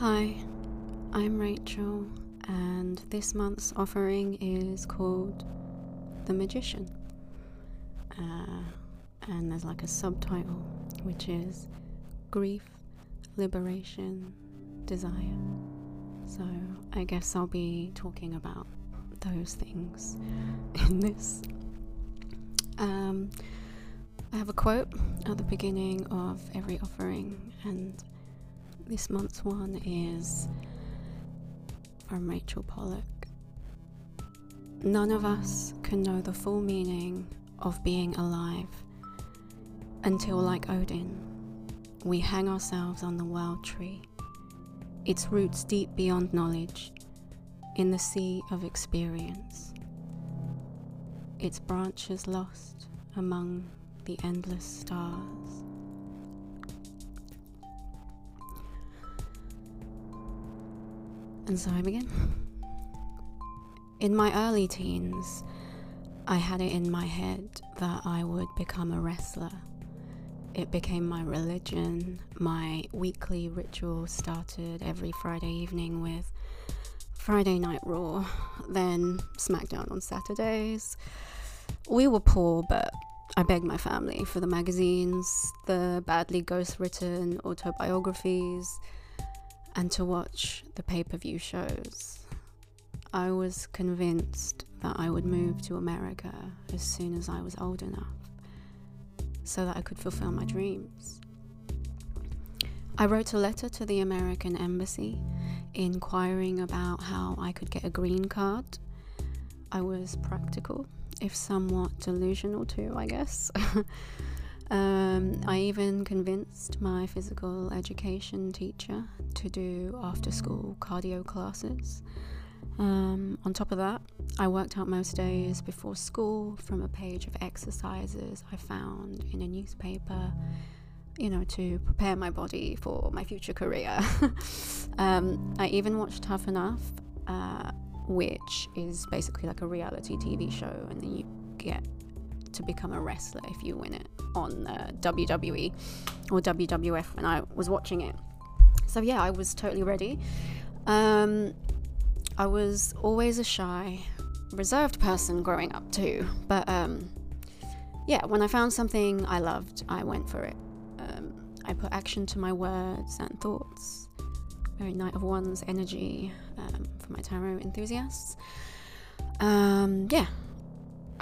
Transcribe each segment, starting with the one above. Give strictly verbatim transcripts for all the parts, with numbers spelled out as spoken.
Hi, I'm Rachel, and this month's offering is called The Magician. Uh, and there's like a subtitle, which is Grief, Liberation, Desire. So I guess I'll be talking about those things in this. Um, I have a quote at the beginning of every offering, and this month's one is from Rachel Pollock. None of us can know the full meaning of being alive until, like Odin, we hang ourselves on the wild tree, its roots deep beyond knowledge, in the sea of experience, its branches lost among the endless stars. And so I begin. In my early teens, I had it in my head that I would become a wrestler. It became my religion. My weekly ritual started every Friday evening with Friday Night Raw, then SmackDown on Saturdays. We were poor, but I begged my family for the magazines, the badly ghostwritten autobiographies, and to watch the pay-per-view shows. I was convinced that I would move to America as soon as I was old enough, so that I could fulfill my dreams. I wrote a letter to the American Embassy inquiring about how I could get a green card. I was practical, if somewhat delusional too, I guess. Um, I even convinced my physical education teacher to do after-school cardio classes. Um, on top of that, I worked out most days before school from a page of exercises I found in a newspaper, you know, to prepare my body for my future career. um, I even watched Tough Enough, uh, which is basically like a reality T V show, and then you get to become a wrestler if you win it on uh, W W E or W W F when I was watching it. So yeah, I was totally ready. Um, I was always a shy, reserved person growing up too, but um, yeah, when I found something I loved, I went for it. Um, I put action to my words and thoughts, very Knight of Wands energy um, for my tarot enthusiasts. Um, yeah.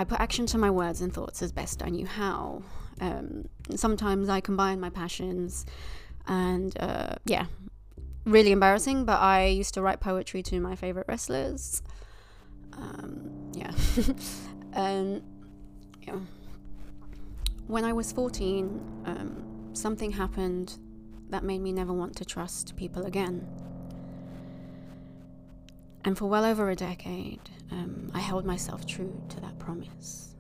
I put action to my words and thoughts as best I knew how. Um, sometimes I combine my passions, and uh, yeah, really embarrassing, but I used to write poetry to my favorite wrestlers. Um, yeah. um, yeah. When I was fourteen, um, something happened that made me never want to trust people again. And for well over a decade, um, I held myself true to that promise,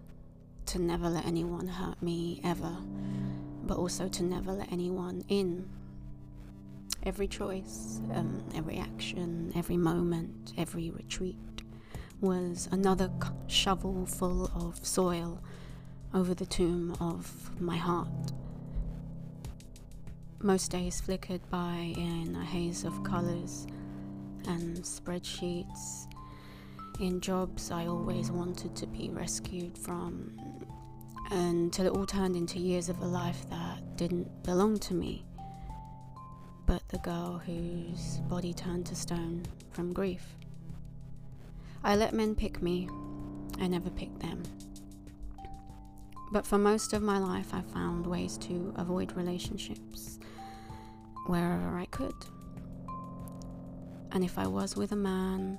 to never let anyone hurt me ever, but also to never let anyone in. Every choice, um, every action, every moment, every retreat was another c- shovel full of soil over the tomb of my heart. Most days flickered by in a haze of colours and spreadsheets, in jobs I always wanted to be rescued from, until it all turned into years of a life that didn't belong to me, but the girl whose body turned to stone from grief. I let men pick me, I never picked them. But for most of my life I found ways to avoid relationships wherever I could. And if I was with a man,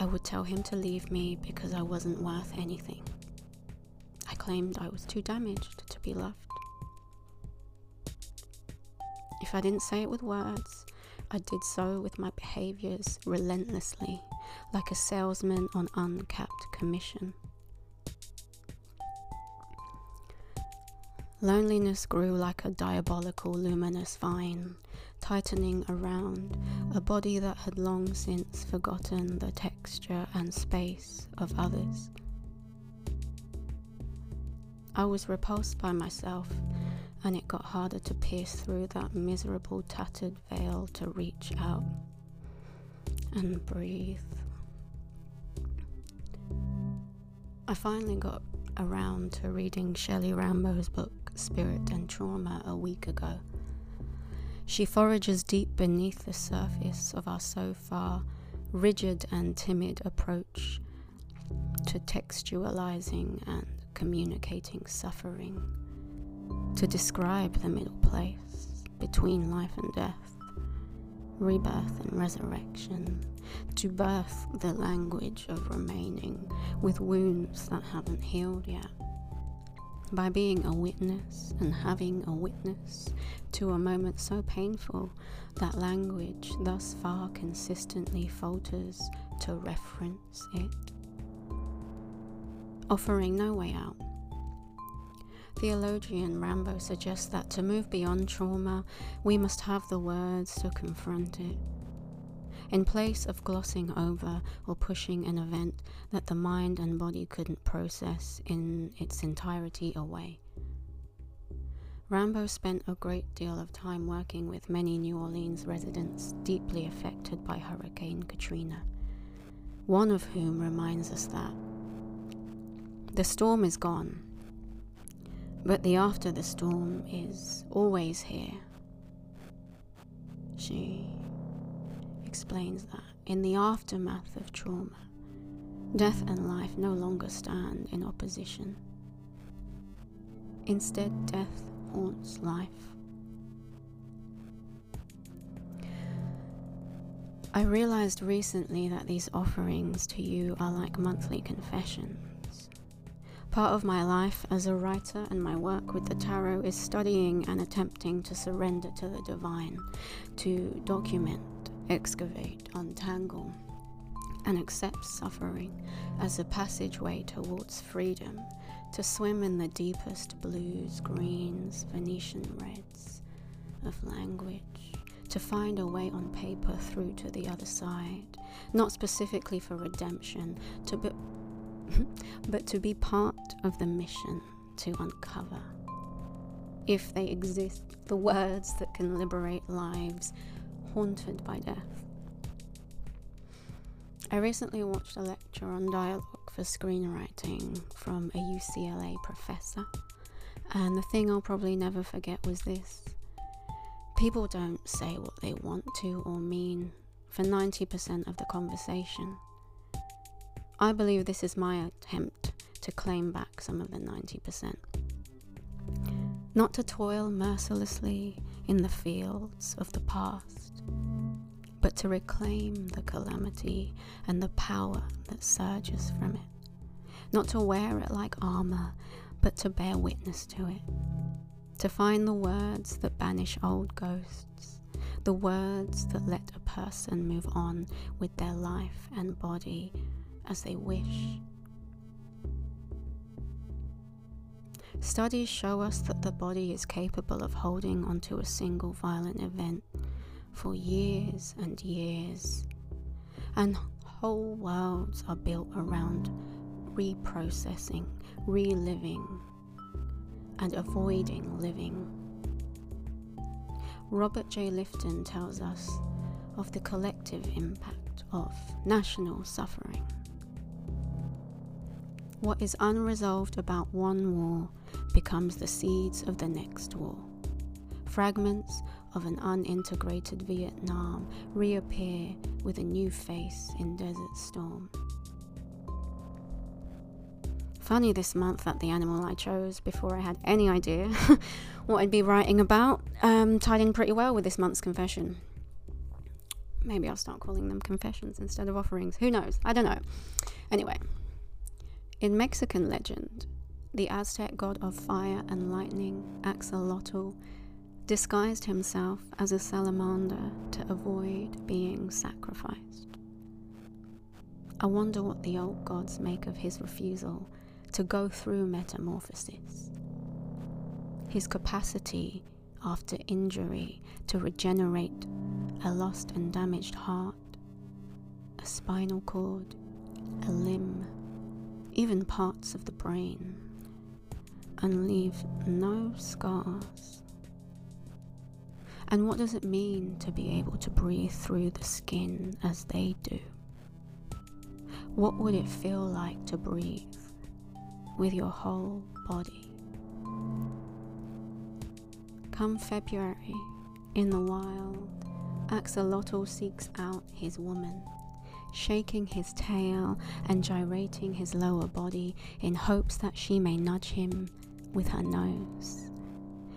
I would tell him to leave me because I wasn't worth anything. I claimed I was too damaged to be loved. If I didn't say it with words, I did so with my behaviours relentlessly, like a salesman on uncapped commission. Loneliness grew like a diabolical luminous vine, tightening around a body that had long since forgotten the texture and space of others. I was repulsed by myself and it got harder to pierce through that miserable tattered veil to reach out and breathe. I finally got around to reading Shelley Rambo's book Spirit and Trauma a week ago. She forages deep beneath the surface of our so far rigid and timid approach to textualizing and communicating suffering, to describe the middle place between life and death, rebirth and resurrection, to birth the language of remaining with wounds that haven't healed yet. By being a witness and having a witness to a moment so painful that language thus far consistently falters to reference it, offering no way out. Theologian Rambo suggests that to move beyond trauma, we must have the words to confront it, in place of glossing over or pushing an event that the mind and body couldn't process in its entirety away. Rambo spent a great deal of time working with many New Orleans residents deeply affected by Hurricane Katrina, one of whom reminds us that the storm is gone, but the after the storm is always here. She explains that in the aftermath of trauma, death and life no longer stand in opposition. Instead, death haunts life. I realized recently that these offerings to you are like monthly confessions. Part of my life as a writer and my work with the tarot is studying and attempting to surrender to the divine, to document, excavate, untangle, and accept suffering as a passageway towards freedom, to swim in the deepest blues, greens, Venetian reds of language, to find a way on paper through to the other side, not specifically for redemption, to be, but to be part of the mission to uncover, if they exist, the words that can liberate lives haunted by death. I recently watched a lecture on dialogue for screenwriting from a U C L A professor, and the thing I'll probably never forget was this. People don't say what they want to or mean for ninety percent of the conversation. I believe this is my attempt to claim back some of the ninety percent. Not to toil mercilessly in the fields of the past, but to reclaim the calamity and the power that surges from it. Not to wear it like armor, but to bear witness to it. To find the words that banish old ghosts, the words that let a person move on with their life and body as they wish. Studies show us that the body is capable of holding onto a single violent event for years and years, and whole worlds are built around reprocessing, reliving, and avoiding living. Robert J. Lifton tells us of the collective impact of national suffering. What is unresolved about one war becomes the seeds of the next war. Fragments of an unintegrated Vietnam reappear with a new face in Desert Storm. Funny this month that the animal I chose before I had any idea what I'd be writing about um, tied in pretty well with this month's confession. Maybe I'll start calling them confessions instead of offerings. Who knows? I don't know. Anyway, in Mexican legend, the Aztec god of fire and lightning, Axolotl, disguised himself as a salamander to avoid being sacrificed. I wonder what the old gods make of his refusal to go through metamorphosis. His capacity, after injury, to regenerate a lost and damaged heart, a spinal cord, a limb, even parts of the brain. and leave no scars. And what does it mean to be able to breathe through the skin as they do? What would it feel like to breathe with your whole body? Come February, in the wild, Axolotl seeks out his woman, shaking his tail and gyrating his lower body in hopes that she may nudge him with her nose.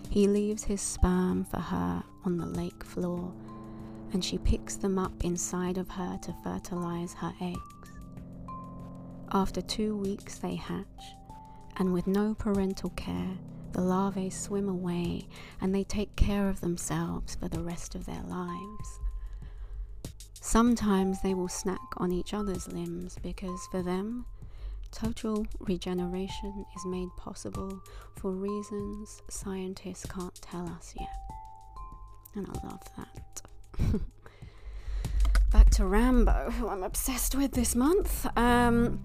He leaves his sperm for her on the lake floor, and she picks them up inside of her to fertilize her eggs. After two weeks they hatch, and with no parental care, the larvae swim away and they take care of themselves for the rest of their lives. Sometimes they will snack on each other's limbs because for them, total regeneration is made possible for reasons scientists can't tell us yet. And I love that. Back to Rambo, who I'm obsessed with this month, um,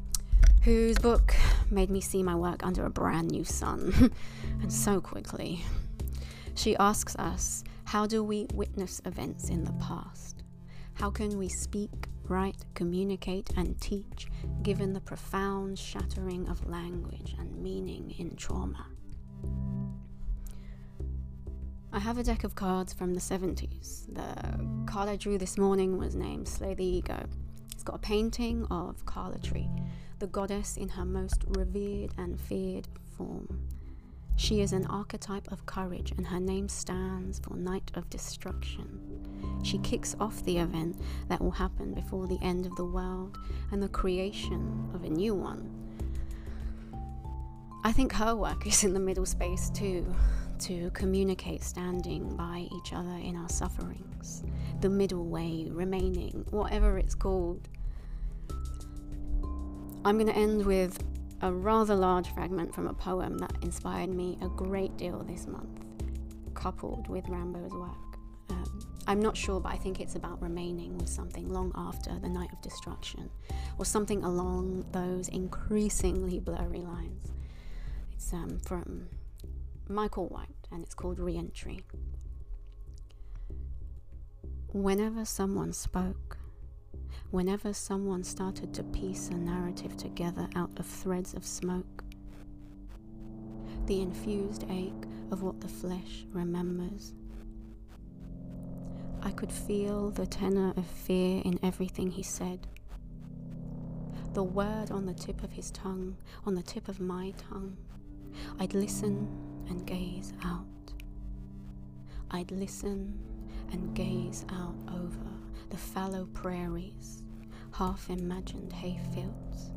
whose book made me see my work under a brand new sun, and so quickly. She asks us, how do we witness events in the past? How can we speak, write, communicate, and teach, given the profound shattering of language and meaning in trauma? I have a deck of cards from the seventies. The card I drew this morning was named Slay the Ego. It's got a painting of Karla Tree, the goddess in her most revered and feared form. She is an archetype of courage, and her name stands for Night of Destruction. She kicks off the event that will happen before the end of the world and the creation of a new one. I think her work is in the middle space too, to communicate standing by each other in our sufferings, the middle way, remaining, whatever it's called. I'm going to end with a rather large fragment from a poem that inspired me a great deal this month, coupled with Rambo's work. Um, I'm not sure, but I think it's about remaining with something long after the night of destruction, or something along those increasingly blurry lines. It's um, from Michael White, and it's called Re-entry. Whenever someone spoke, whenever someone started to piece a narrative together out of threads of smoke, the infused ache of what the flesh remembers. I could feel the tenor of fear in everything he said. The word on the tip of his tongue, on the tip of my tongue. I'd listen and gaze out. I'd listen and gaze out over the fallow prairies, half-imagined hayfields.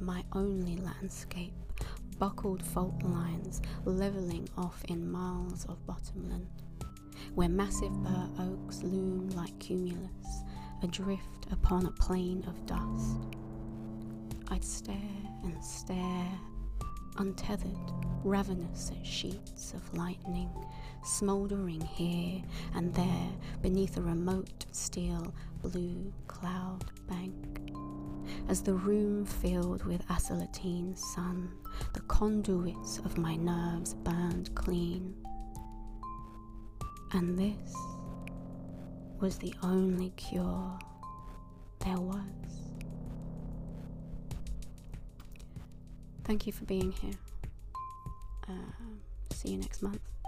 My only landscape, buckled fault lines, levelling off in miles of bottomland, where massive bur oaks loom like cumulus, adrift upon a plain of dust. I'd stare and stare, untethered, ravenous at sheets of lightning, smouldering here and there beneath a remote steel blue cloud bank. As the room filled with acylatine sun, the conduits of my nerves burned clean. And this was the only cure there was. Thank you for being here. Uh, see you next month.